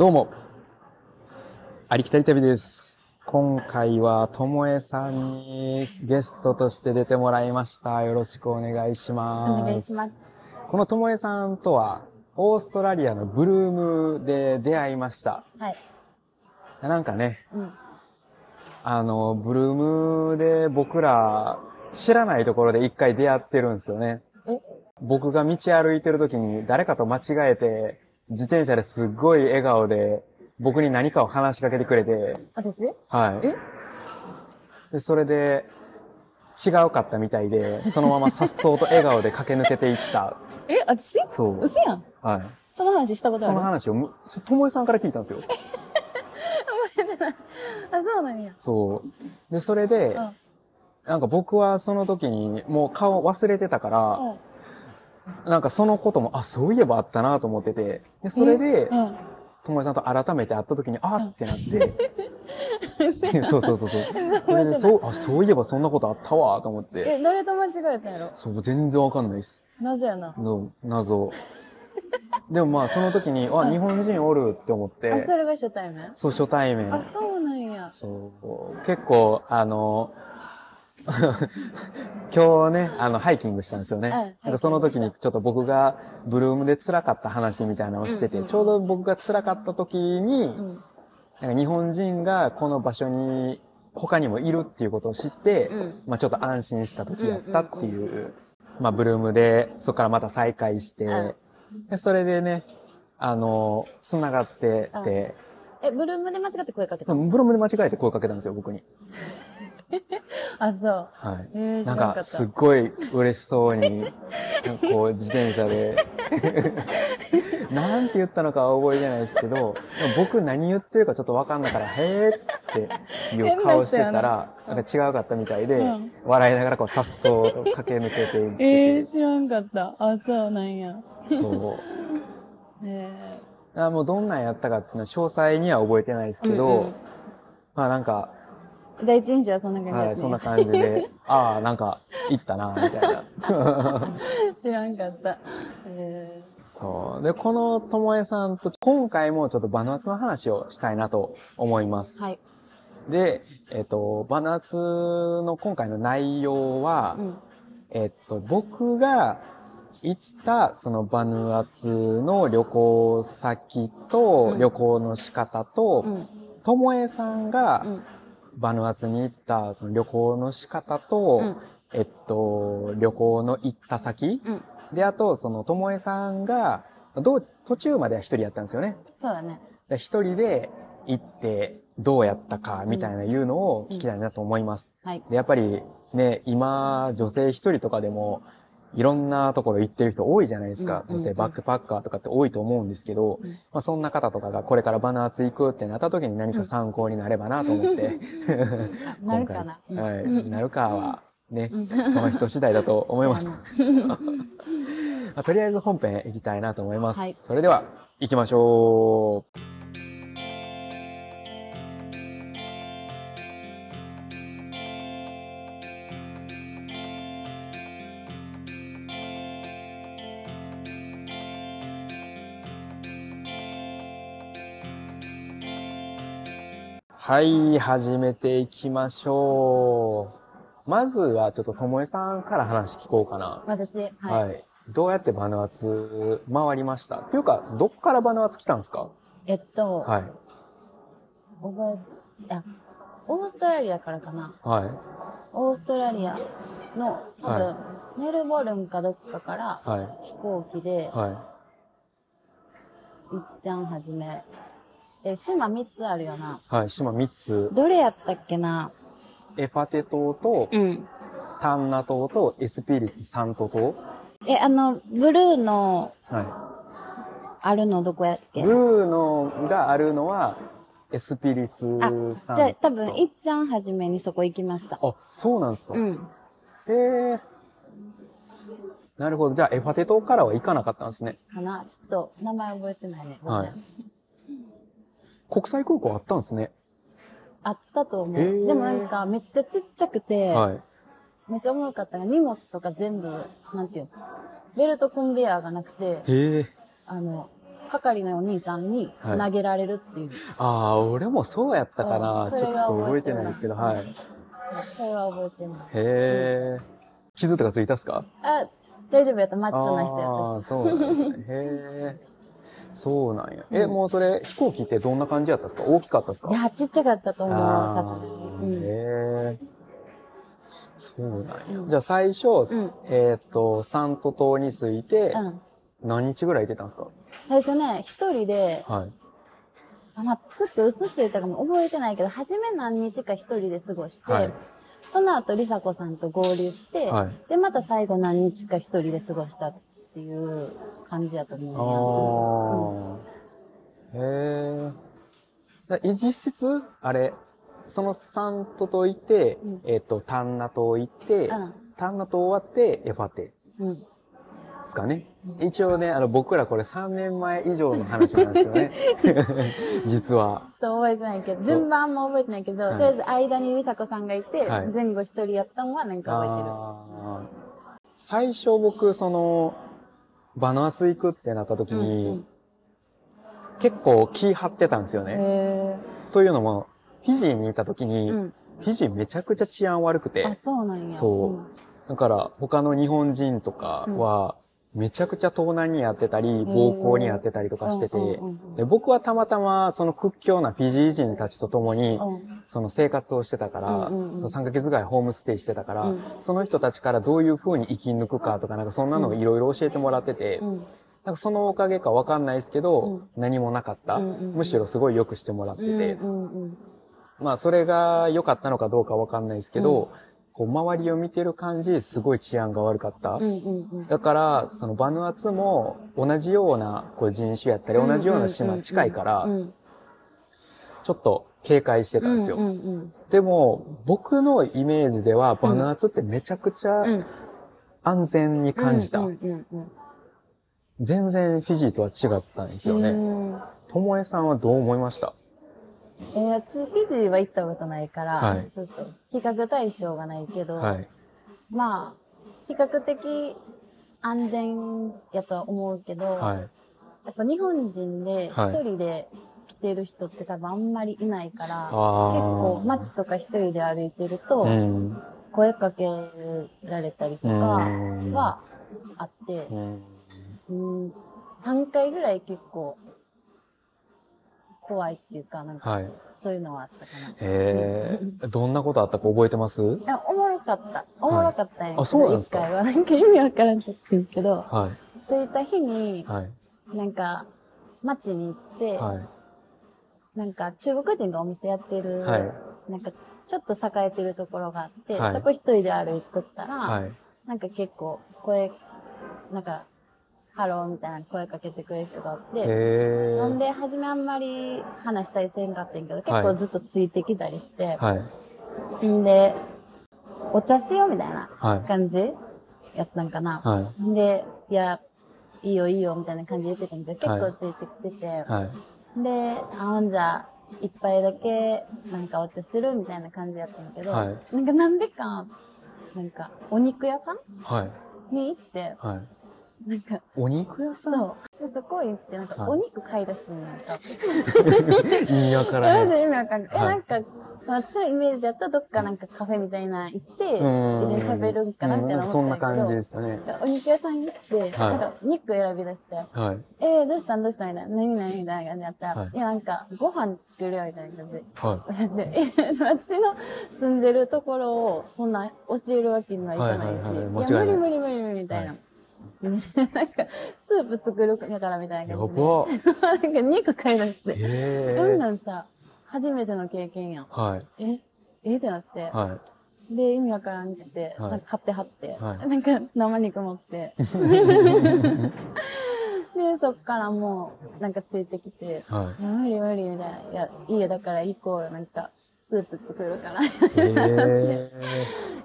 どうも、ありきたり旅です。今回はともえさんにゲストとして出てもらいました。よろしくお願いします。お願いします。このともえさんとは、オーストラリアのブルームで出会いました。はい。なんかね、ブルームで僕ら知らないところで一回出会ってるんですよね。僕が道歩いてる時に誰かと間違えて、自転車ですっごい笑顔で僕に何かを話しかけてくれて。私？はい。で、それで違うかったみたいで、そのまま颯爽と笑顔で駆け抜けていった。私？そう。嘘やん。はい。その話したことある？その話を、ともえさんから聞いたんですよ。覚えてない。あ、そうなんや。そう。で、それで、なんか僕はその時にもう顔忘れてたから、なんかそのことも、あ、そういえばあったなと思ってて、でそれで、ともえさんと改めて会った時に、あーってなって、そういえばそんなことあったわと思って。誰と間違えたんやろ？そう、全然わかんないです。謎やな。謎。でもまあその時に、あ、日本人おるって思って。あ、それが初対面？そう、初対面。あ、そうなんや。そう、結構、今日ね、ハイキングしたんですよね。なんかその時にちょっと僕がブルームで辛かった話みたいなのをしてて、ちょうど僕が辛かった時に、なんか日本人がこの場所に他にもいるっていうことを知って、まあちょっと安心した時やったっていう、まあブルームで、そこからまた再会して、でそれでね、繋がってて。ブルームで間違って声かけた？ブルームで間違えて声かけたんですよ、僕に。あ、そう。はい。なんか、すっごい嬉しそうに、こう、自転車で、なんて言ったのかは覚えてないですけど、僕何言ってるかちょっとわかんないから、へーっていう顔してたら、なんか違うかったみたいで、笑いながらこう、颯爽と駆け抜けていって。知らんかった。あ、そうなんや。そう。もうどんなんやったかっていうのは詳細には覚えてないですけど、まあなんか、第一印象はそんな感じで。はい、そんな感じで。ああ、なんか、行ったな、みたいな。知らんかった。そう。で、このともえさんと、今回もちょっとバヌアツの話をしたいなと思います。はい。で、バヌアツの今回の内容は、僕が行った、そのバヌアツの旅行先と、旅行の仕方と、ともえさんが、バヌアツに行ったその旅行の仕方と、旅行の行った先、で、あと、その、ともえさんが、途中までは一人やったんですよね。そうだね。一人で行って、どうやったか、みたいないうのを聞きたいなと思います。はい。で、やっぱり、ね、今、女性一人とかでも、いろんなところ行ってる人多いじゃないですか。女性バックパッカーとかって多いと思うんですけど、まあそんな方とかがこれからバヌアツ行くってなった時に何か参考になればなと思って。なるかな。はい。なるかは、ね、その人次第だと思います。とりあえず本編行きたいなと思います。はい、それでは行きましょう。はい、始めていきましょう。まずはちょっとともえさんから話聞こうかな。私、はい。どうやってバヌアツ回りました？っていうか、どっからバヌアツ来たんですか？はい。オーストラリアからかな。はい。オーストラリアの、多分、メルボルンかどっかから、飛行機で、いっちゃんはじめ、島3つあるよな。はい、島3つ。どれやったっけな？エファテ島と、タンナ島と、エスピリツサント島。ブルーの、あるのどこやっけ？ブルーのがあるのは、エスピリツサント。じゃあ多分、いっちゃんはじめにそこ行きました。あ、そうなんですか。なるほど。じゃあ、エファテ島からは行かなかったんですね。かな？ちょっと、名前覚えてないね。はい。国際空港あったんですね。あったと思う。でもなんかめっちゃちっちゃくて、めっちゃおもろかったね。荷物とか全部、なんていうの、ベルトコンベヤーがなくて、係のお兄さんに投げられるっていう。はい、ああ、俺もそうやったかな。ちょっと覚えてないですけど、はい。それは覚えてない。へえ。傷とかついたっすか？あ、大丈夫やった。マッチョな人やった。ああ、そうなんですね。へえ。そうなんや。え、もうそれ、飛行機ってどんな感じやったっすか？大きかったっすか？いや、ちっちゃかったと思う。さすがに。へえ。そうなんや。じゃあ最初、サント島に着いて、何日ぐらいいてたんですか？最初ね、一人で、まあ、うすって言ったかも覚えてないけど、初め何日か一人で過ごして、その後、梨紗子さんと合流して、で、また最後何日か一人で過ごしたっていう感じやと思うね。へぇー。実質、あれ、そのサント島行って、タンナ島行って、タンナ島終わって、エファテ。ですかね。一応ね、僕らこれ3年前以上の話なんですよね。実は。ちょっと覚えてないけど、順番も覚えてないけど、とりあえず間に梨紗子さんがいて、前後一人やったのはなんか覚えてる。最初僕、バヌアツ行くってなった時に、結構気張ってたんですよね。というのも、フィジーにいた時に、フィジーめちゃくちゃ治安悪くて。あ、そうなんや。そう。だから、他の日本人とかは、めちゃくちゃ盗難にやってたり、暴行にやってたりとかしてて、僕はたまたま、屈強なフィジー人たちと共に、生活をしてたから、3ヶ月ぐらいホームステイしてたから、その人たちからどういう風に生き抜くかとか、なんかそんなのをいろいろ教えてもらってて、なんかそのおかげかわかんないですけど、何もなかった。むしろすごい良くしてもらってて、まあそれが良かったのかどうかわかんないですけど、こう周りを見てる感じ、すごい治安が悪かった。だから、バヌアツも同じようなこう人種やったり、同じような島近いから、ちょっと警戒してたんですよ。でも、僕のイメージでは、バヌアツってめちゃくちゃ安全に感じた。全然フィジーとは違ったんですよね。ともえさんはどう思いました？私、フィジーは行ったことないから、ちょっと、比較対象がないけど、まあ、比較的安全やとは思うけど、やっぱ日本人で一人で来てる人って多分あんまりいないから、結構街とか一人で歩いてると、声かけられたりとかはあって、3回ぐらい結構、怖いっていうか、なんか、そういうのはあったかな。へぇー。どんなことあったか覚えてます？いや、おもろかった。おもろかったんやけど。あ、そうなんですか？一回は。なんか意味わからんかったんやけど、着いた日に、なんか、街に行って、なんか中国人がお店やってる、なんか、ちょっと栄えてるところがあって、そこ一人で歩いとったら、なんか結構、声、なんか、ハローみたいな声かけてくれる人がおって、そんで、初めあんまり話したりせんかったんやけど、結構ずっとついてきたりして、んで、お茶しようみたいな感じやったんかな。で、いや、いいよいいよみたいな感じで言ってたんだけど、結構ついてきてて、で、あんじゃ、一杯だけなんかお茶するみたいな感じやったんやけど、なんかなんでか、なんか、お肉屋さんに行って、なんか、お肉屋さん？そう。そこ行って、なんか、お肉買い出してみないか。意味わからない。意味わからない。え、なんか、私のイメージだと、どっかなんかカフェみたいな行って、一緒に喋るんかなみたいな。そんな感じですよね。お肉屋さん行って、なんか、肉選び出して、どうしたんどうしたんみたいな、何みたいな感じだったら、いや、なんか、ご飯作るよみたいな感じ。私の住んでるところを、そんな教えるわけにはいかないし、いや、無理無理無理無理みたいな。なんか、スープ作るからみたいな感じで。なんか肉買い出して。そんなんさ、初めての経験やん。えってなって。で、意味わからんくて、なんか買ってはって。なんか生肉持って。で、そっからもう、なんかついてきて、無理無理みたいな。いや、家だから行こうよ。なんか、スープ作るから。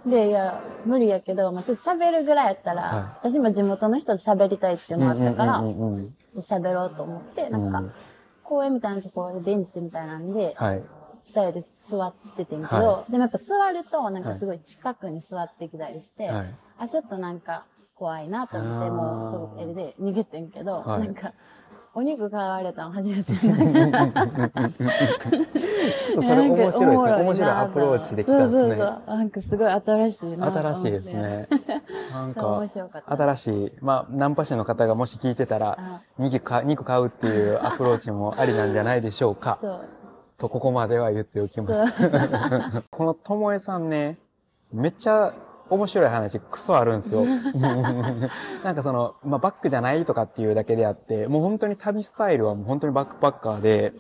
で、いや、無理やけど、まぁ、ちょっと喋るぐらいやったら、私も地元の人と喋りたいっていうのがあったから、喋ろうと思って、なんか、公園みたいなところでベンチみたいなんで、二人で座っててんけど、でもやっぱ座ると、なんかすごい近くに座ってきたりして、あ、ちょっとなんか怖いなと思って、もう、それで逃げてんけど、なんか、お肉買われたの初めてちょっとそれ面白いですね。面白いアプローチできたんですね。そうそうそう。なんかすごい新しいな。新しいですね。なんか、新しい、まあ、ナンパ師の方がもし聞いてたら、肉買うっていうアプローチもありなんじゃないでしょうか。そうと、ここまでは言っておきます。このともえさんね、めっちゃ、面白い話、クソあるんですよ。なんかその、まあ、バックじゃないとかっていうだけであって、もう本当に旅スタイルはもう本当にバックパッカーで、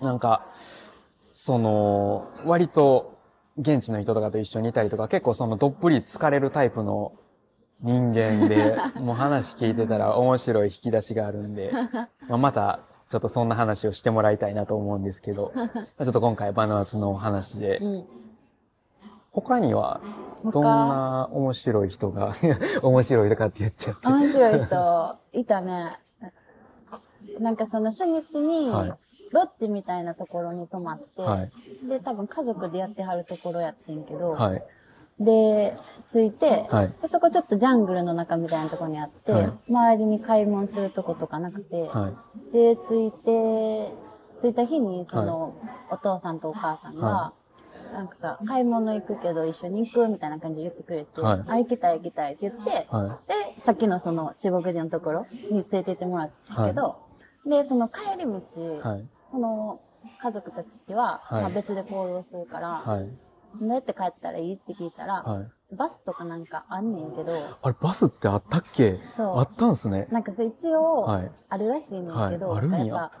なんか、その、割と現地の人とかと一緒にいたりとか、結構そのどっぷり疲れるタイプの人間で、もう話聞いてたら面白い引き出しがあるんで、まあ、また、ちょっとそんな話をしてもらいたいなと思うんですけど、ちょっと今回バヌアツのお話で、他には、どんな面白い人が、面白いとかって言っちゃって。面白い人、いたね。なんかその初日に、ロッジみたいなところに泊まって、はい、で、多分家族でやってはるところやってんけど、はい、で、着いて、はい、でそこちょっとジャングルの中みたいなところにあって、はい、周りに買い物するとことかなくて、はい、で、着いた日に、その、はい、お父さんとお母さんが、はいなんか、買い物行くけど一緒に行くみたいな感じで言ってくれて、はい、あ、行きたい行きたいって言って、はい、で、さっきのその中国人のところに連れて行ってもらったけど、はい、で、その帰り道、はい、その家族たちは、はい、まあ別で行動するから、はい、どうやって帰ったらいいって聞いたら、はい、バスとかなんかあんねんけど、あれバスってあったっけ？そう。あったんすね。なんかそれ一応、あるらしいんだけど、はいはい、あるんや。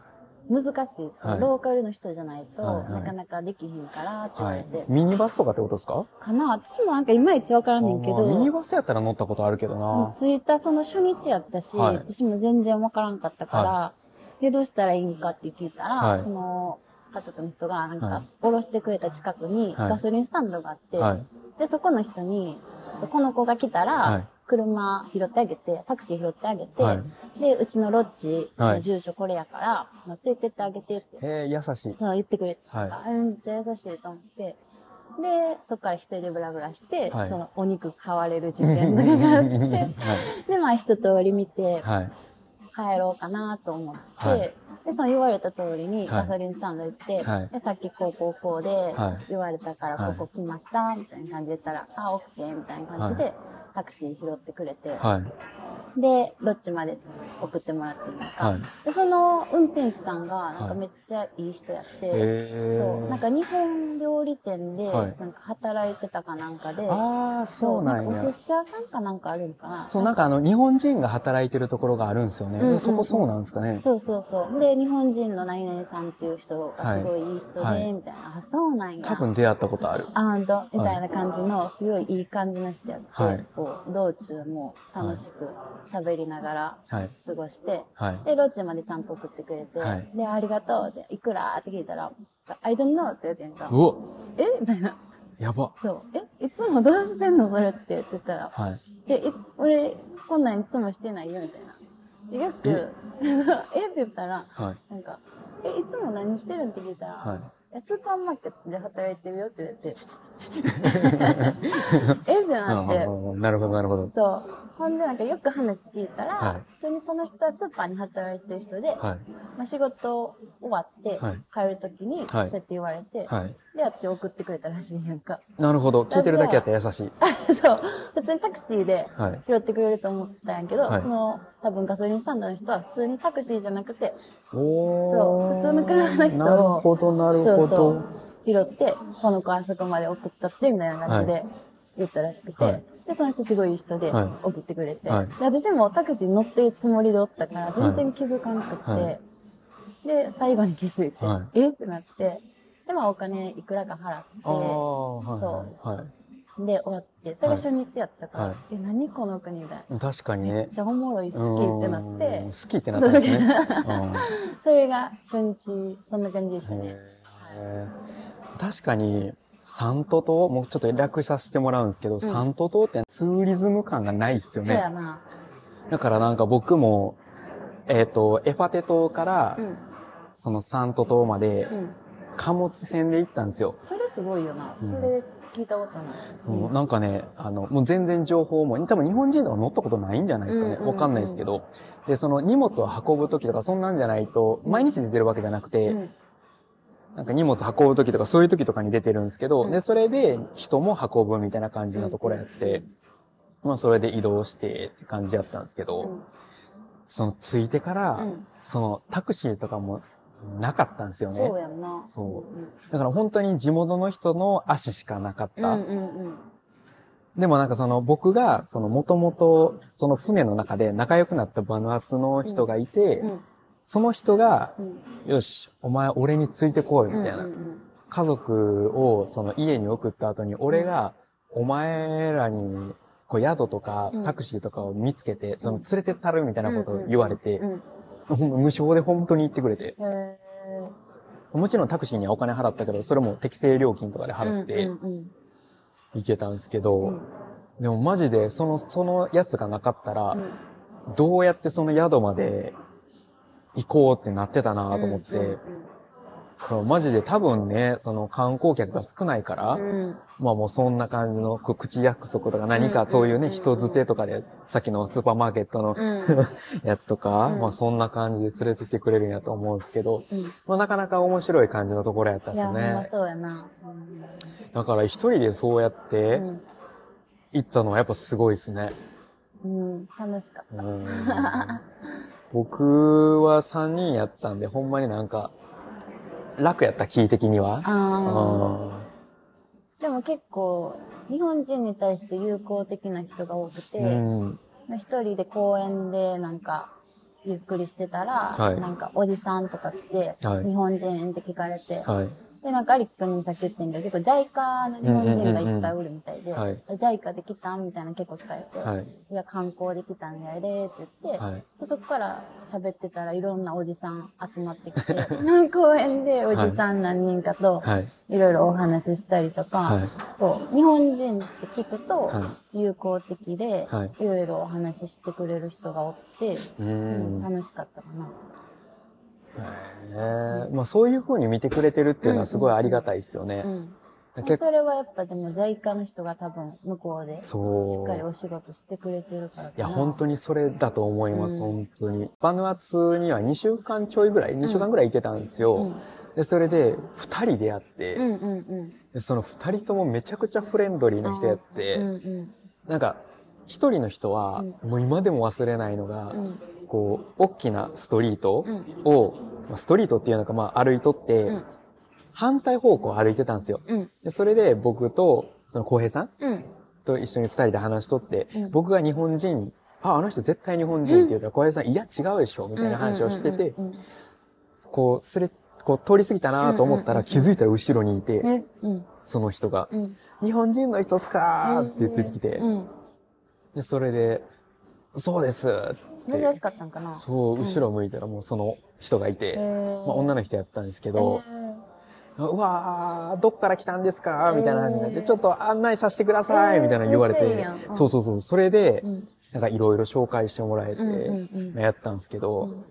難しい。そのローカルの人じゃないと、なかなかできひんからって言われて、はい。ミニバスとかってことですか？かな？私もなんかいまいちわからんねんけど。ミニバスやったら乗ったことあるけどな。着いたその初日やったし、はい、私も全然わからんかったから、はい、で、どうしたらいいんかって聞いたら、はい、その、家族の人がなんか、おろしてくれた近くにガソリンスタンドがあって、はい、で、そこの人に、この子が来たら、はい車拾ってあげて、タクシー拾ってあげて、はい、で、うちのロッジの住所これやから、はい、ついてってあげてって。優しい。そう、言ってくれて。はい。あれめっちゃ優しいと思って。で、そっから一人でブラブラして、はい、そのお肉買われる事件とかがあって、はい、で、まあ一通り見て、はい、帰ろうかなと思って、はい、で、その言われた通りにガソリンスタンド行って、はい、で、さっきこうで、言われたからここ来ました、はい、みたいな感じで言ったら、あ、オッケーみたいな感じで、はいタクシー拾ってくれて、はい、で、ロッジまで送ってもらってるのか、はい、でその運転手さんが、なんかめっちゃいい人やって、はい、そう、なんか日本料理店で、なんか働いてたかなんかで、はい、そう、なんかお寿司屋さんかなんかあるんかな。そう、なんか日本人が働いてるところがあるんですよね。でそこそうなんですかね。そうそうそう。で、日本人の何々さんっていう人がすごいいい人で、はい、みたいな、あ、そうなんや。多分出会ったことある。あ、みたいな感じの、すごいいい感じの人やって、はい道中も楽しく喋りながら過ごして、はいはい、で、ロッジまでちゃんと送ってくれて、はい、で、ありがとうって、いくらって聞いたら、I don't know って言うてんか。うおえみたいな。やば。そう。えいつもどうしてんのそれって言ったら、はい、俺、こんなんいつもしてないよみたいな。よく、って言ったら、はい、なんか、いつも何してるんって聞いたら、はいスーパーマーケットで働いてるよって言って。ってなって。なるほど、なるほど。そう。ほんでなんかよく話聞いたら、はい、普通にその人はスーパーに働いてる人で、はい、まあ仕事終わって、帰るときに、そうやって言われて、はいはい、で、私送ってくれたらしいやんか。なるほど。聞いてるだけやったら優しい。そう。普通にタクシーで拾ってくれると思ったんやけど、はい、その、多分ガソリンスタンドの人は普通にタクシーじゃなくて、そう、普通の車の人を、なるほど、なるほど。そう拾って、この子あそこまで送ったって、みたいな感じで言ったらしくて、はい、で、その人すごいいい人で送ってくれて、はい、で私もタクシー乗ってるつもりでおったから、全然気づかなくて、はい、で、最後に気づいて、はい、ってなって、で、まあお金いくらか払って、そう、はい、で、終わって、それが初日やったから、はい、何この国みたいな。確かにね。めっちゃおもろい、好きってなって、好きってなったんですね。それが初日、そんな感じでしたね。確かに、サント島、もうちょっと略させてもらうんですけど、サント島ってツーリズム感がないっすよね。そうやな。だからなんか僕も、エファテ島から、そのサント島まで、貨物船で行ったんですよ。それすごいよな。それ、聞いたことない。うん、なんかね、もう全然情報も、多分日本人では乗ったことないんじゃないですかね。わかんないですけど。で、その荷物を運ぶときとか、そんなんじゃないと、毎日出てるわけじゃなくて、うん、なんか荷物運ぶときとか、そういうときとかに出てるんですけど、うん、で、それで人も運ぶみたいな感じのところやって、うん、まあそれで移動してって感じやったんですけど、うん、その着いてから、うん、そのタクシーとかも、なかったんですよね。そうやんな。そう。だから本当に地元の人の足しかなかった。うんうんうん、でもなんかその僕が、その元々、その船の中で仲良くなったバヌアツの人がいて、うんうん、その人が、うん、よし、お前俺についてこい、みたいな、うんうんうん。家族をその家に送った後に俺が、お前らにこう宿とかタクシーとかを見つけて、うん、その連れてったるみたいなことを言われて、うんうんうんうん、無償で本当に行ってくれて。もちろんタクシーにはお金払ったけど、それも適正料金とかで払って、行けたんですけど、うんうんうん、でもマジでそのやつがなかったら、うん、どうやってその宿まで行こうってなってたなと思って、うんうんうん、そうマジで多分ね、その観光客が少ないから、うん、まあもうそんな感じの口約束とか何かそういうね、人づてとかで、さっきのスーパーマーケットの、うん、やつとか、うん、まあそんな感じで連れてってくれるんやと思うんですけど、うん、まあなかなか面白い感じのところやったですね。いや、ほんまそうやな。うん、だから一人でそうやって行ったのはやっぱすごいですね。うん、楽しかった。うん僕は3人やったんで、ほんまになんか、楽やった、キー的には。でも結構、日本人に対して友好的な人が多くて、うん、一人で公園でなんか、ゆっくりしてたら、はい、なんかおじさんとか来て、はい、日本人って聞かれて、はい、で、なんか有輝くんにさっき言ってんけど、結構ジャイカの日本人がいっぱいおるみたいで、うんうんうんうん、ジャイカで来たんみたいな結構聞かれて、はい、いや、観光で来たんやでって言って、はい、そこから喋ってたらいろんなおじさん集まってきて、公園でおじさん何人かと、いろいろお話ししたりとか、はい、そう、日本人って聞くと、友好的で、いろいろお話ししてくれる人がおって、うん、楽しかったかな。まあそういう風に見てくれてるっていうのはすごいありがたいですよね。うんうんうん、それはやっぱでも在家の人が多分向こうでしっかりお仕事してくれてるからかな。いや本当にそれだと思います、うん、本当に。バヌアツには2週間ちょいぐらい、2週間ぐらいいてたんですよ。うん、でそれで2人出会って、うんうんうん、でその2人ともめちゃくちゃフレンドリーな人やって、うんうん、なんか一人の人はもう今でも忘れないのが、うんこう、大きなストリートを、うん、ストリートっていうのか、まあ歩いとって、うん、反対方向を歩いてたんですよ。うん、でそれで僕と、その浩平さん、うん、と一緒に二人で話しとって、うん、僕が日本人、あの人絶対日本人って言うから、浩平さん、いや違うでしょ、みたいな話をしてて、こう、通り過ぎたなと思ったら、うんうんうん、気づいたら後ろにいて、ねうん、その人が、うん、日本人の人っすかーって言ってきて、うん、でそれで、そうです。珍しかったんかな？そう、後ろ向いたらもうその人がいて、まあ、女の人やったんですけど、うわー、どっから来たんですかみたいな感じになって、ちょっと案内させてくださいみたいな言われて、そうそうそう、それで、うん、なんかいろいろ紹介してもらえて、うんうんうん、やったんですけど、うん、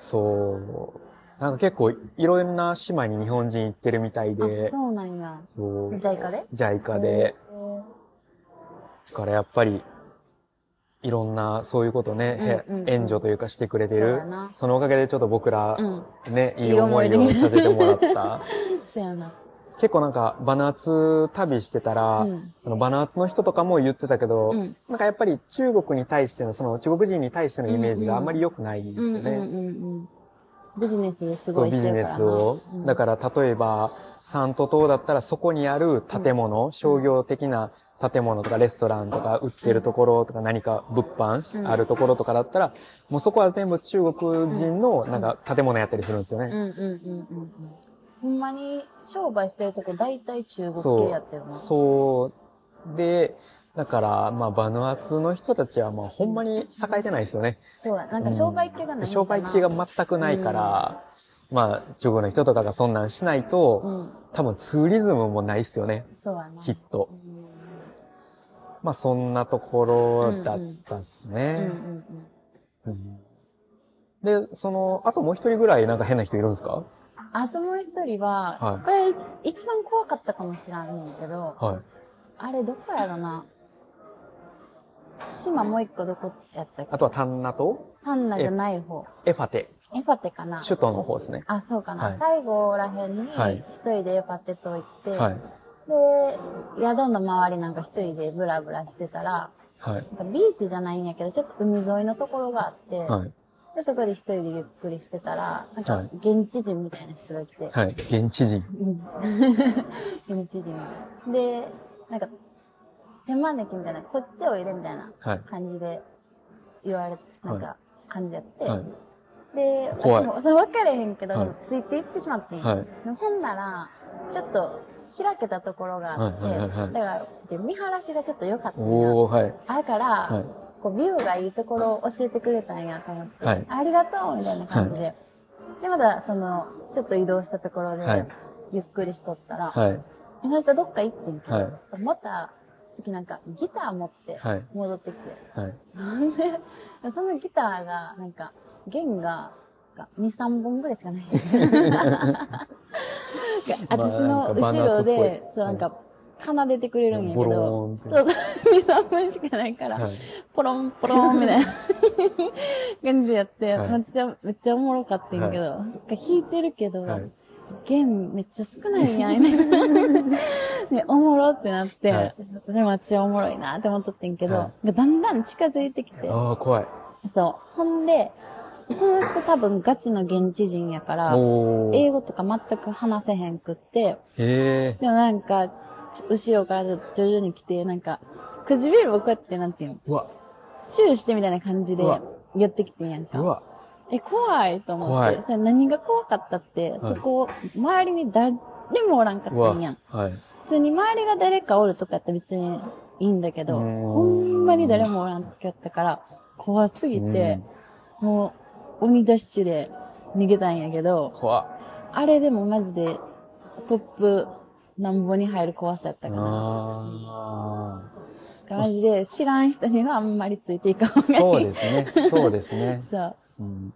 そう、なんか結構いろんな島に日本人行ってるみたいで、あ、そうなんや。そう。ジャイカで？ジャイカで。だからやっぱり、いろんな、そういうことね、うんうんうん、援助というかしてくれてる。そのおかげでちょっと僕ら、うん、ね、いい思いをさせてもらった。そうやな。結構なんか、バヌアツ旅してたら、うん、バヌアツの人とかも言ってたけど、うん、なんかやっぱり中国に対しての、その中国人に対してのイメージがあんまり良くないですよね。うんうんうんうん、ビジネスすごいしてるからな。そう、ビジネスを。うん、だから例えば、サント島だったらそこにある建物、うん、商業的な、建物とかレストランとか売ってるところとか何か物販あるところとかだったら、もうそこは全部中国人のなんか建物やったりするんですよね。うんうんうんうん。ほんまに商売してるとこ大体中国系やってるな。そう。で、だからまあバヌアツの人たちはまあほんまに栄えてないですよね。そうや。なんか商売系がない、うん。商売系が全くないから、まあ中国の人とかがそんなんしないと、うん、多分ツーリズムもないですよね。そうやな。きっと。まあそんなところだったっすね。で、その、あともう一人ぐらいなんか変な人いるんですか？あともう一人は、はい、これ一番怖かったかもしらんねんけど、はい、あれどこやろな。島もう一個どこやったっけ。あとは丹那と丹那じゃない方。エファテ。エファテかな。首都の方ですね。あ、そうかな。はい、最後らへんに一人でエファテと行って、はい、で、宿の周りなんか一人でブラブラしてたら、はい、ビーチじゃないんやけど、ちょっと海沿いのところがあって、はい、でそこで一人でゆっくりしてたら、なんか現地人みたいな人が来て。はい、現地人。現地人。で、なんか、手招きみたいな、こっちおいでみたいな感じで言われ、はい、なんか感じやって、はい、で、私も分かれへんけど、はい、ついていってしまって、はい、ほんなら、ちょっと開けたところがあって、はいはいはい、だからで見晴らしがちょっと良かったんや。はい、だから、はい、こうビューがいいところを教えてくれたんやと思って、はい、ありがとうみたいな感じで、はい、で、まだその、ちょっと移動したところで、はい、ゆっくりしとったら、はい、その人どっか行ってんけど、はい、また、次なんかギター持って戻ってきて。はい。なんで、そのギターが、なんか、弦が2、3本ぐらいしかない。私の後ろで、そうなんか、奏でてくれるんやけど、そう、2、3本しかないから、はい、ポロンポロンみたいな感じやって、はい、めっちゃおもろかったんやけど、はい、弾いてるけど、はい、弦めっちゃ少ないんやん、ね、おもろってなって、はい、でも私はおもろいなって思っとってんけど、はい、だんだん近づいてきて。ああ、怖い。そう。ほんで、その人多分ガチの現地人やから、英語とか全く話せへんくって、でもなんか、後ろから徐々に来て、なんか、唇をこうやってなんていうの、うわシューしてみたいな感じでやってきてんやんか。うわ怖いと思って。それ何が怖かったって、はい、そこ、周りに誰もおらんかったんやん。はい、普通に周りが誰かおるとかやったら別にいいんだけど、ほんまに誰もおらんとかやったから、怖すぎて、もう、鬼ダッシュで逃げたんやけど、あれでもマジで、トップ、なんぼに入る怖さやったかな。マジで、知らん人にはあんまりついていかんほうがいい。そうですね。そうですね。そう。うん、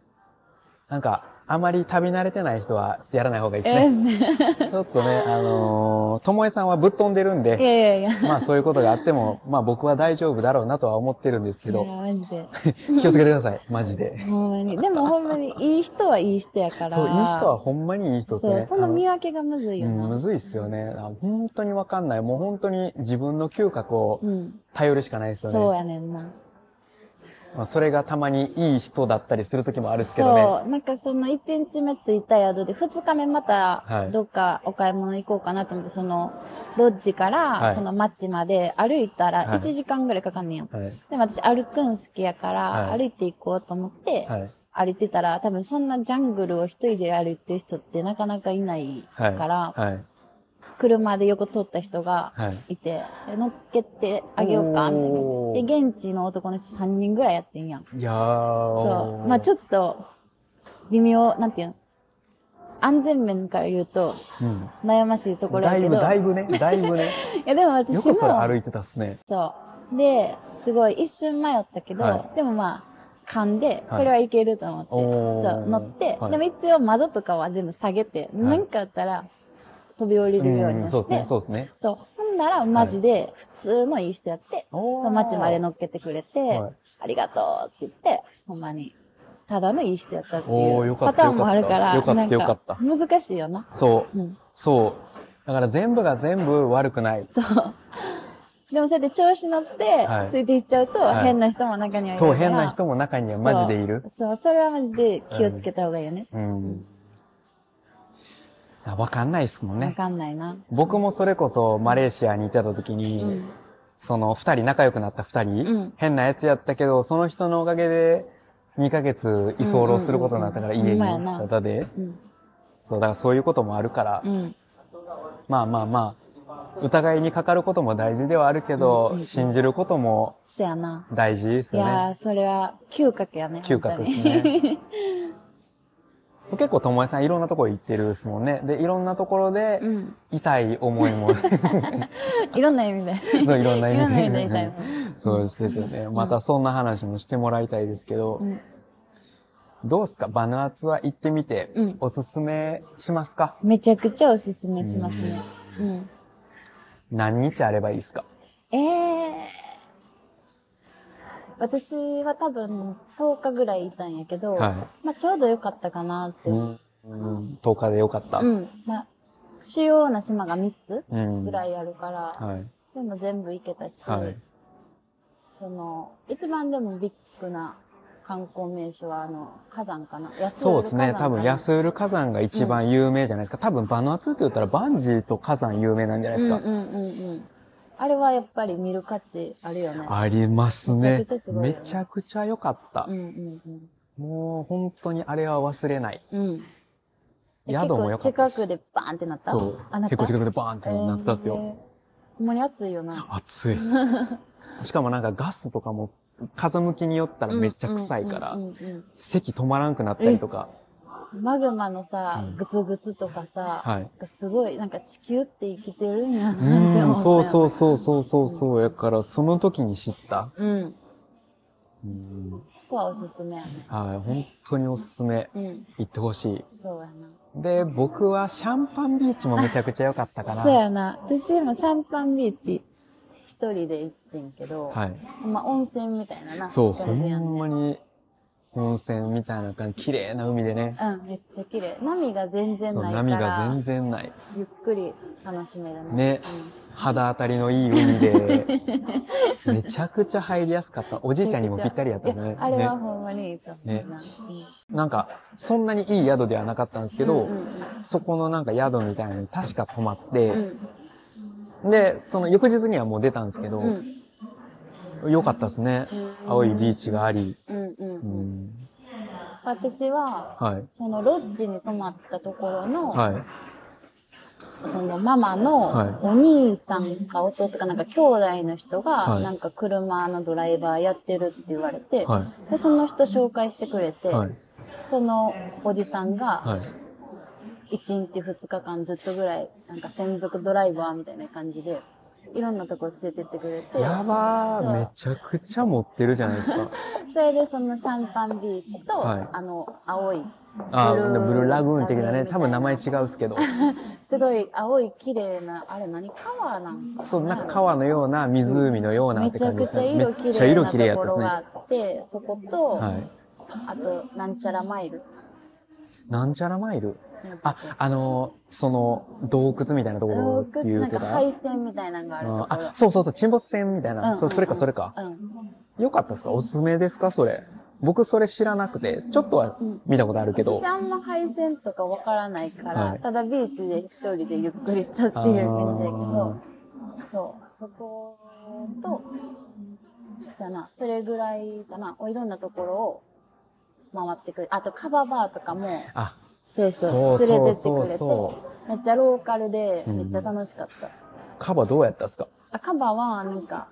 なんか、あまり旅慣れてない人はやらない方がいいですね。ちょっとね、ともえさんはぶっ飛んでるんで、いやいやいやまあそういうことがあっても、まあ僕は大丈夫だろうなとは思ってるんですけど、いやマジで気をつけてください、マジで。ほんまに。でもほんまにいい人はいい人やから。そう、いい人はほんまにいい人って、ね。そう、その見分けがむずいよな。むずいっすよね。本当にわかんない。もう本当に自分の嗅覚を頼るしかないですよね。うん、そうやねんな。まあ、それがたまにいい人だったりする時もあるっすけどね。そう。なんかその1日目着いた宿で、2日目またどっかお買い物行こうかなと思って、その、ロッジからその街まで歩いたら1時間ぐらいかかんねんよ。はい、でも私歩くん好きやから、歩いて行こうと思って、歩いてたら、多分そんなジャングルを一人で歩いてる人ってなかなかいないから、はいはい、車で横通った人がいて、はい、乗っけてあげようかって。で、現地の男の人3人ぐらいやってんやん。いやそう。まぁ、あ、ちょっと、微妙、なんていうの安全面から言うと、うん、悩ましいところやけど。だいぶね。いや、でも私も。よくそれ歩いてたっすね。そう。で、すごい一瞬迷ったけど、はい、でもまあ、噛んで、これはいけると思って、はい、そう、乗って、はい、でも一応窓とかは全部下げて、はい、なんかあったら、飛び降りるようにして、そうですね。そう。ほんなら、マジで、普通のいい人やって、はい、その街まで乗っけてくれて、はい、ありがとうって言って、ほんまに、ただのいい人やったっていうパターンもあるから、よかった。難しいよな。そう、うん。そう。だから全部が全部悪くない。そう。でもそうやって調子乗って、ついていっちゃうと、はい、変な人も中にはいるから。そう、変な人も中にはマジでいる。そう、それはマジで気をつけた方がいいよね。うんわかんないですもんね。わかんないな。僕もそれこそマレーシアに行ってた時に、うん、その仲良くなった二人、うん、変なやつやったけど、その人のおかげで2ヶ月居候することになったから、家にいたで、うん。そう、だからそういうこともあるから、うん、まあ、疑いにかかることも大事ではあるけど、うんうんうん、信じることも大事ですよね。いやそれは嗅覚やね。嗅覚ですね。結構ともえさんいろんなところ行ってるですもんね。で、いろんなところで、痛い思いも、うん。いろんな意味で。そう、いろんな意味で。痛いそうしててね、うん。またそんな話もしてもらいたいですけど。うん、どうすか、バヌアツは行ってみて、おすすめしますか？めちゃくちゃおすすめしますね。うん。何日あればいいですか？私は多分10日ぐらいいたんやけど、まあちょうど良かったかなって。10日で良かった。うん。まあ、主要な島が3つぐらいあるから、でも全部行けたし、その、一番でもビッグな観光名所は火山かな。そうですね。多分ヤスール火山が一番有名じゃないですか。多分バヌアツって言ったらバンジーと火山有名なんじゃないですか。あれはやっぱり見る価値あるよね。ありますね。めちゃくちゃ良かった。もう本当にあれは忘れない。宿も良かった。結構近くでバーンってなった。そう。結構近くでバーンってなったっすよ。ほんまに暑いよな。暑い。しかもなんかガスとかも風向きによったらめっちゃ臭いから、咳止まらんくなったりとか。マグマのさ、グツグツとかさ、すごいなんか地球って生きてるんやなって思ったよね。そうそうそうそうそう。やからその時に知った。うん。ここはおすすめやね。はい、本当におすすめ。行ってほしい。そうやな。で、僕はシャンパンビーチもめちゃくちゃ良かったかな。そうやな。私もシャンパンビーチ。一人で行ってんけど、まあ温泉みたいなな。そう、ほんまに温泉みたいな感じ、綺麗な海でね。うん、めっちゃ綺麗。波が全然ないから。波が全然ない。ゆっくり楽しめるね。ね、肌当たりのいい海で、めちゃくちゃ入りやすかった。おじいちゃんにもぴったりやったね。あれはほんまにいいと思うな。ね。なんかそんなにいい宿ではなかったんですけど、そこのなんか宿みたいなのに確か泊まって。で、その翌日にはもう出たんですけど、良かったですね。青いビーチがあり。私は、そのロッジに泊まったところの、そのママのお兄さんか弟かなんか兄弟の人が、なんか車のドライバーやってるって言われて、でその人紹介してくれて、そのおじさんが、1日2日間ずっとぐらい、なんか専属ドライバーみたいな感じで、いろんなとこ連れてってくれて。やばー、めちゃくちゃ持ってるじゃないですか。それでそのシャンパンビーチと、青いブルーラグーン的なね、多分名前違うっすけど。すごい青い綺麗な、あれ何川なんか。そう、なんか川のような、湖のようなって感じ。めちゃくちゃ色綺麗なところがあって、そこと、あと、なんちゃらマイル。なんちゃらマイル？あ、その、洞窟みたいなところっていうか。なんか廃線みたいなのがあるところ。あ、そうそうそう、沈没船みたいな。それかそれか。よかったですか？おすすめですかそれ。僕それ知らなくて、ちょっとは見たことあるけど。私あんま廃線とかわからないから、ただビーチで一人でゆっくりしたっていう感じだけど、そう、そこと、それぐらいかな、いろんなところを回ってくる。あとカバーバーとかも、そうそう、連れてってくれて、めっちゃローカルで、めっちゃ楽しかった。カバどうやったんですか？カバは、なんか、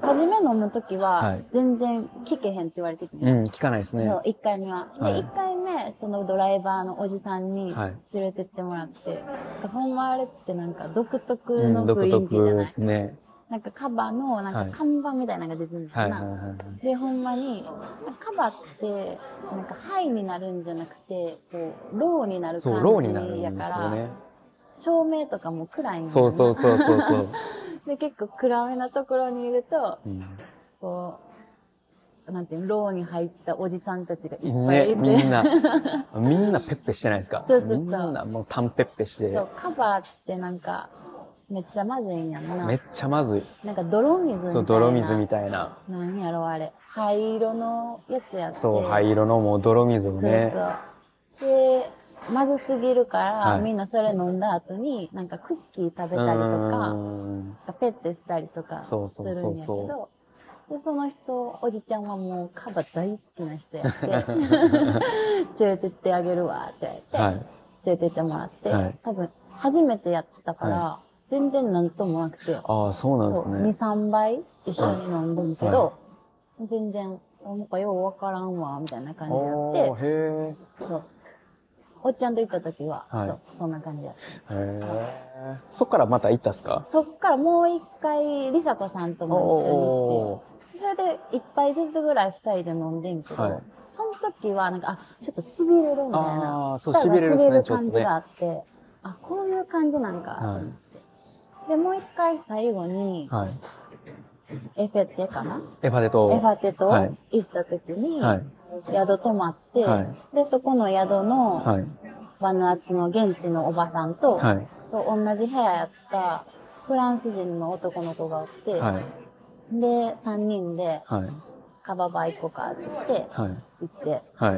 初め飲むときは、全然聞けへんって言われてて。うん、聞かないですね。そう、1回目は。で、1回目、そのドライバーのおじさんに連れてってもらって、ほんまあれってなんか独特の雰囲気じゃないですね。なんかカバの、なんか看板みたいなのが出てるんですよな。で、ほんまに、カバって、なんかハイになるんじゃなくて、こう、ローになる感じやから、照明とかも暗いんですよね。そうそうそうそう。で、結構暗めなところにいると、こう、なんていうの、ローに入ったおじさんたちがいっぱいいて。みんなペッペしてないですか？そうそうそう。みんなもう単ペッペして。そう、カバってなんか、めっちゃまずいんやんな。めっちゃまずい。なんか泥水みたいな。そう、泥水みたいな。何やろ、あれ。灰色のやつやって。そう、灰色のもう泥水をね。そうそう。で、まずすぎるから、みんなそれ飲んだ後に、なんかクッキー食べたりとか、ペッてしたりとかするんやけど、で、その人、おじちゃんはもうカバ大好きな人やって、連れてってあげるわって言って、連れてってもらって、多分、初めてやったから、全然なんともなくて。ああ、そうなんですね。2、3杯一緒に飲んでるけど、全然、なんかようわからんわ、みたいな感じやって。へえ。そう。おっちゃんと行った時は、そんな感じやった。へえ。そっからまた行ったっすか？そっからもう一回、りさこさんとも一緒に行って。それで一杯ずつぐらい二人で飲んでんけど、はい、その時はなんか、あ、ちょっと痺れるみたいな。あ、そう、痺れるですね、ちょっとね。感じがあって、あ、こういう感じなんか、はい。で、もう一回最後に、はい、エフェテかな？エファテと。エファテと行った時に、はい、宿泊まって、はい、で、そこの宿の、はい、バヌアツの現地のおばさんと、はい、と同じ部屋やったフランス人の男の子がおって、はい、で、3人で、はい、カババ行こうかって言って、はい、行って、は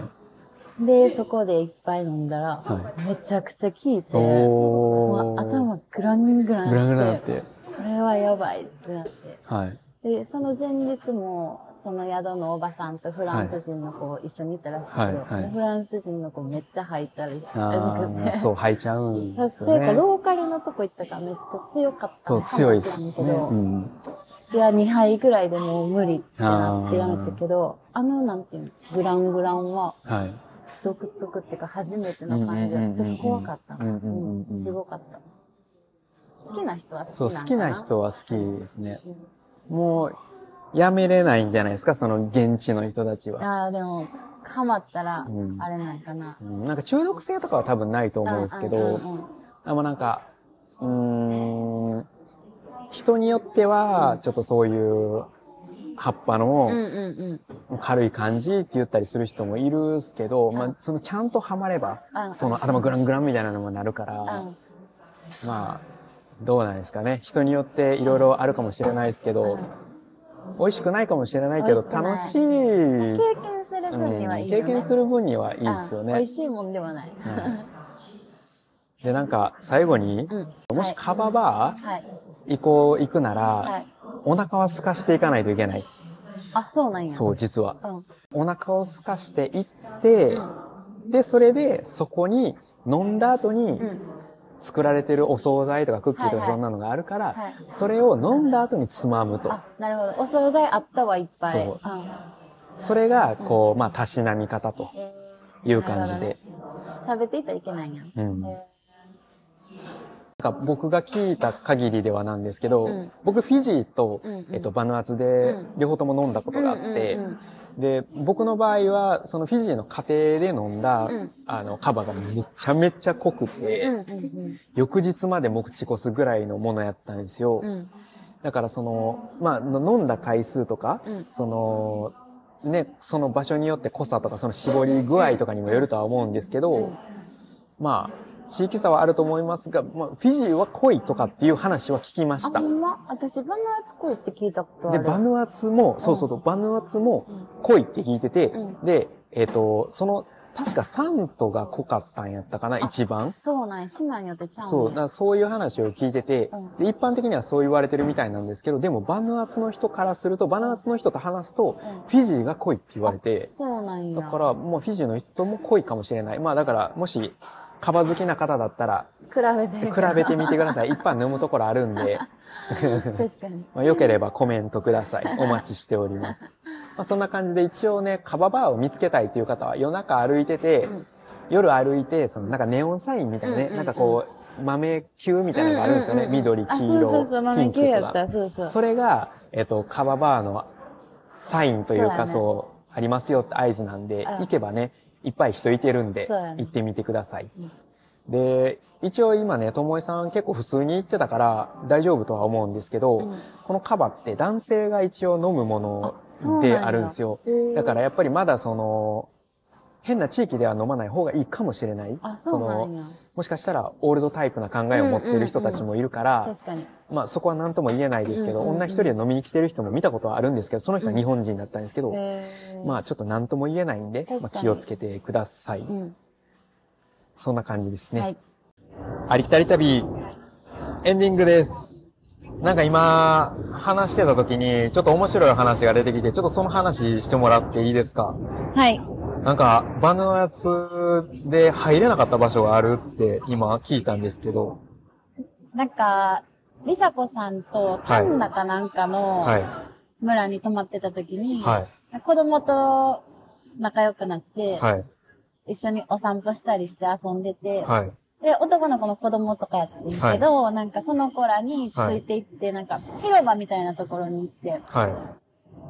い、で、そこでいっぱい飲んだら、はい、めちゃくちゃ効いて、もう頭グラングランして、これはやばいってなって、はい、で、その前日も、その宿のおばさんとフランス人の子一緒に行ったらしいけど、はいはいはい、フランス人の子めっちゃ吐いたりらしくて。そう、吐いちゃうんですよね。そうか、ローカルのとこ行ったからめっちゃ強かったかもしれないけど、そう、強いですね。うん。私は2杯ぐらいでもう無理ってなってやめたけど、あの、なんていうの、グラングランは、はい、独特っていうか初めての感じで、ちょっと怖かったな。うん、すごかった。好きな人は好きなんだな。そう、好きな人は好きですね。うん、もう、やめれないんじゃないですか、その現地の人たちは。ああ、でも、ハマったら、あれなんかな、うんうん。なんか中毒性とかは多分ないと思うんですけど、でもなんか、人によっては、ちょっとそういう葉っぱの軽い感じって言ったりする人もいるっすけど、まあ、そのちゃんとハマれば、その頭グラングランみたいなのもなるから、まあ、どうなんですかね。人によっていろいろあるかもしれないですけど、美味しくないかもしれないけど、楽しい。経験する分にはいいよね。経験する分にはいいですよね。美味しいもんではないです。うん、で、なんか、最後に、もしカババー行くなら、はい、お腹は空かしていかないといけない。あ、そうなんや。そう、実は。うん、お腹を空かしていって、うん、で、それで、そこに、飲んだ後に、作られてるお惣菜とかクッキーとかそんなのがあるから、はいはい、それを飲んだ後につまむと。あ、なるほど。お惣菜あったわ、いっぱい。そう。それが、こう、まあ、たしなみ方という感じで。ね、食べていったらいけないんや。うん。なんか僕が聞いた限りではなんですけど、僕フィジーと、バヌアツで両方とも飲んだことがあって、で、僕の場合は、そのフィジーの家庭で飲んだ、カバがめちゃめちゃ濃くて、翌日まで持ち越すぐらいのものやったんですよ。だからその、まあ、飲んだ回数とか、その、ね、その場所によって濃さとか、その絞り具合とかにもよるとは思うんですけど、まあ、地域差はあると思いますが、まあ、フィジーは濃いとかっていう話は聞きました。あ、ほんま？私、バヌアツ濃いって聞いたことある。で、バヌアツも、バヌアツも濃いって聞いてて、で、その、確かサントが濃かったんやったかな、一番。そうなんや、島によってちゃうね。そう、そういう話を聞いてて、で、一般的にはそう言われてるみたいなんですけど、でもバヌアツの人からすると、バヌアツの人と話すと、フィジーが濃いって言われて、そうなんや。だから、もうフィジーの人も濃いかもしれない。まあ、だから、もし、カバ好きな方だったら、比べてみてください。一般飲むところあるんで。確かに。まあ、良ければコメントください。お待ちしております。まあ、そんな感じで一応ね、カババーを見つけたいという方は夜中歩いてて、夜歩いて、そのなんかネオンサインみたいなね、なんかこう、豆球みたいなのがあるんですよね。緑、黄色。そう、豆球やった。そう。それが、カババーのサインというか、そう、ありますよって合図なんで、行けばね、いっぱい人いてるんで、行ってみてください。で、一応今ね、ともえさん結構普通に行ってたから大丈夫とは思うんですけど、このカバって男性が一応飲むものであるんですよ。だからやっぱりまだその、変な地域では飲まない方がいいかもしれない。その、もしかしたらオールドタイプな考えを持っている人たちもいるから、まあそこは何とも言えないですけど、女一人で飲みに来てる人も見たことはあるんですけど、その人は日本人だったんですけど、まあちょっと何とも言えないんで、まあ、気をつけてください。そんな感じですね。はい、ありきたり旅、エンディングです。なんか今、話してた時に、ちょっと面白い話が出てきて、ちょっとその話してもらっていいですか？はい。なんか、バヌアツで入れなかった場所があるって今聞いたんですけど。なんか、りさこさんとパンダかなんかの村に泊まってた時に、はい、子供と仲良くなって、はい、一緒にお散歩したりして遊んでて、はい、で、男の子の子供とかやってるけど、はい、なんかその子らについて行って、なんか広場みたいなところに行って、はい、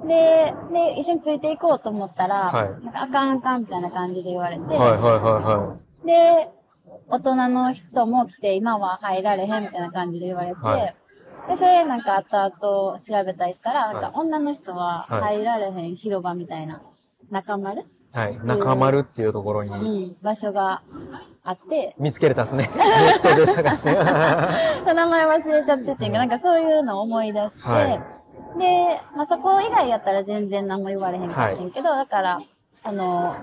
で、一緒についていこうと思ったら、はい、なんかあかんあかんみたいな感じで言われて、はいはいはいはい。で、大人の人も来て、今は入られへんみたいな感じで言われて、はい、で、それなんか後々調べたりしたら、はい、なんか女の人は入られへん広場みたいな、中丸？はい。中丸っていうところに。うん。場所があって。見つけれたっすね。ネットで探して。名前忘れちゃってて、うん、なんかそういうのを思い出して、はい、で、まあ、そこ以外やったら全然何も言われへんかったんけど、はい、だから、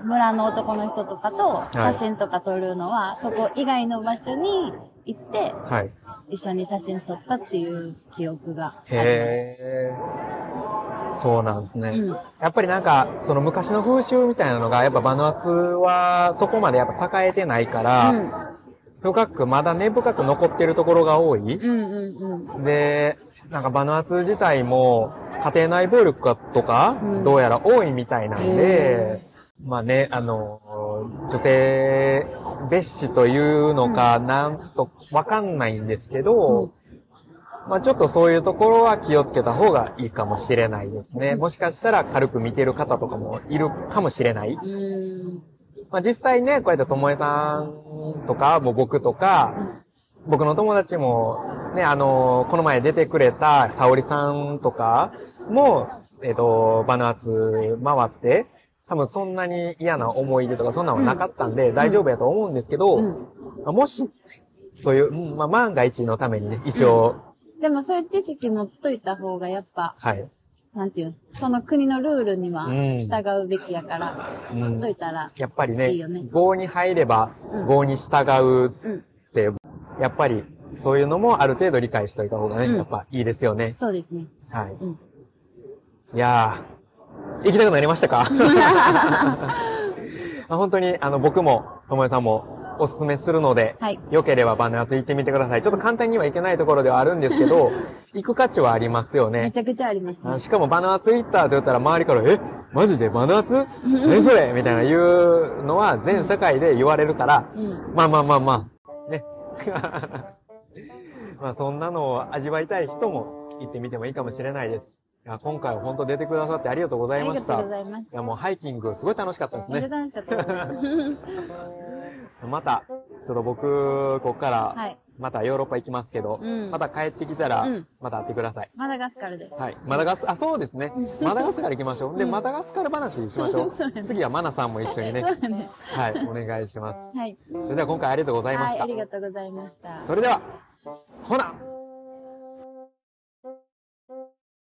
村の男の人とかと写真とか撮るのは、はい、そこ以外の場所に行って、はい、一緒に写真撮ったっていう記憶があります。へー。そうなんですね。うん、やっぱりなんか、その昔の風習みたいなのが、やっぱバヌアツはそこまでやっぱ栄えてないから、うん、まだ根深く残ってるところが多い。うんうんうん、で、なんかバヌアツ自体も家庭内暴力とか、うん、どうやら多いみたいなんで、まあね、女性蔑視というのか、なんとわかんないんですけど、うん、まあちょっとそういうところは気をつけた方がいいかもしれないですね。もしかしたら軽く見てる方とかもいるかもしれない。うん、まあ実際ね、こうやってともえさんとか、もう僕とか、僕の友達もね、この前出てくれた沙織さんとかも、バヌアツ回って、多分そんなに嫌な思い出とかそんなのなかったんで大丈夫やと思うんですけど、うん、もし、そういう、まあ、万が一のためにね、一応、うん。でもそういう知識持っといた方がやっぱ、はい。なんていう、その国のルールには従うべきやから、うん、知っといたらいいよね、うん。やっぱりね、郷に入れば、郷に従うって、うんうん、やっぱりそういうのもある程度理解しといた方がね、うん、やっぱいいですよね。そうですね。はい。うん、いやー、行きたくなりましたか本当に、僕も、ともえさんも、おすすめするので、はい、良ければバヌアツ行ってみてください。ちょっと簡単には行けないところではあるんですけど、行く価値はありますよね。めちゃくちゃありますね。しかもバヌアツ行ったと言ったら周りから、え？マジでバヌアツ？何それ？みたいな言うのは全世界で言われるから、うん、まあまあまあまあ、ね。まあそんなのを味わいたい人も行ってみてもいいかもしれないです。いや今回は本当出てくださってありがとうございました。ありがとうございます。いやもうハイキングすごい楽しかったですね。楽しかったですね。また、ちょっと僕、こっから、またヨーロッパ行きますけど、はい、また帰ってきたら、また会ってください。うん、マダガスカルで。はい。あ、そうですね。マダガスカル行きましょう。で、マダガスカル話しましょう。うね、次はマナさんも一緒にね。ねはい、お願いします。はい。それでは今回ありがとうございました。はい、ありがとうございました。それでは、ほな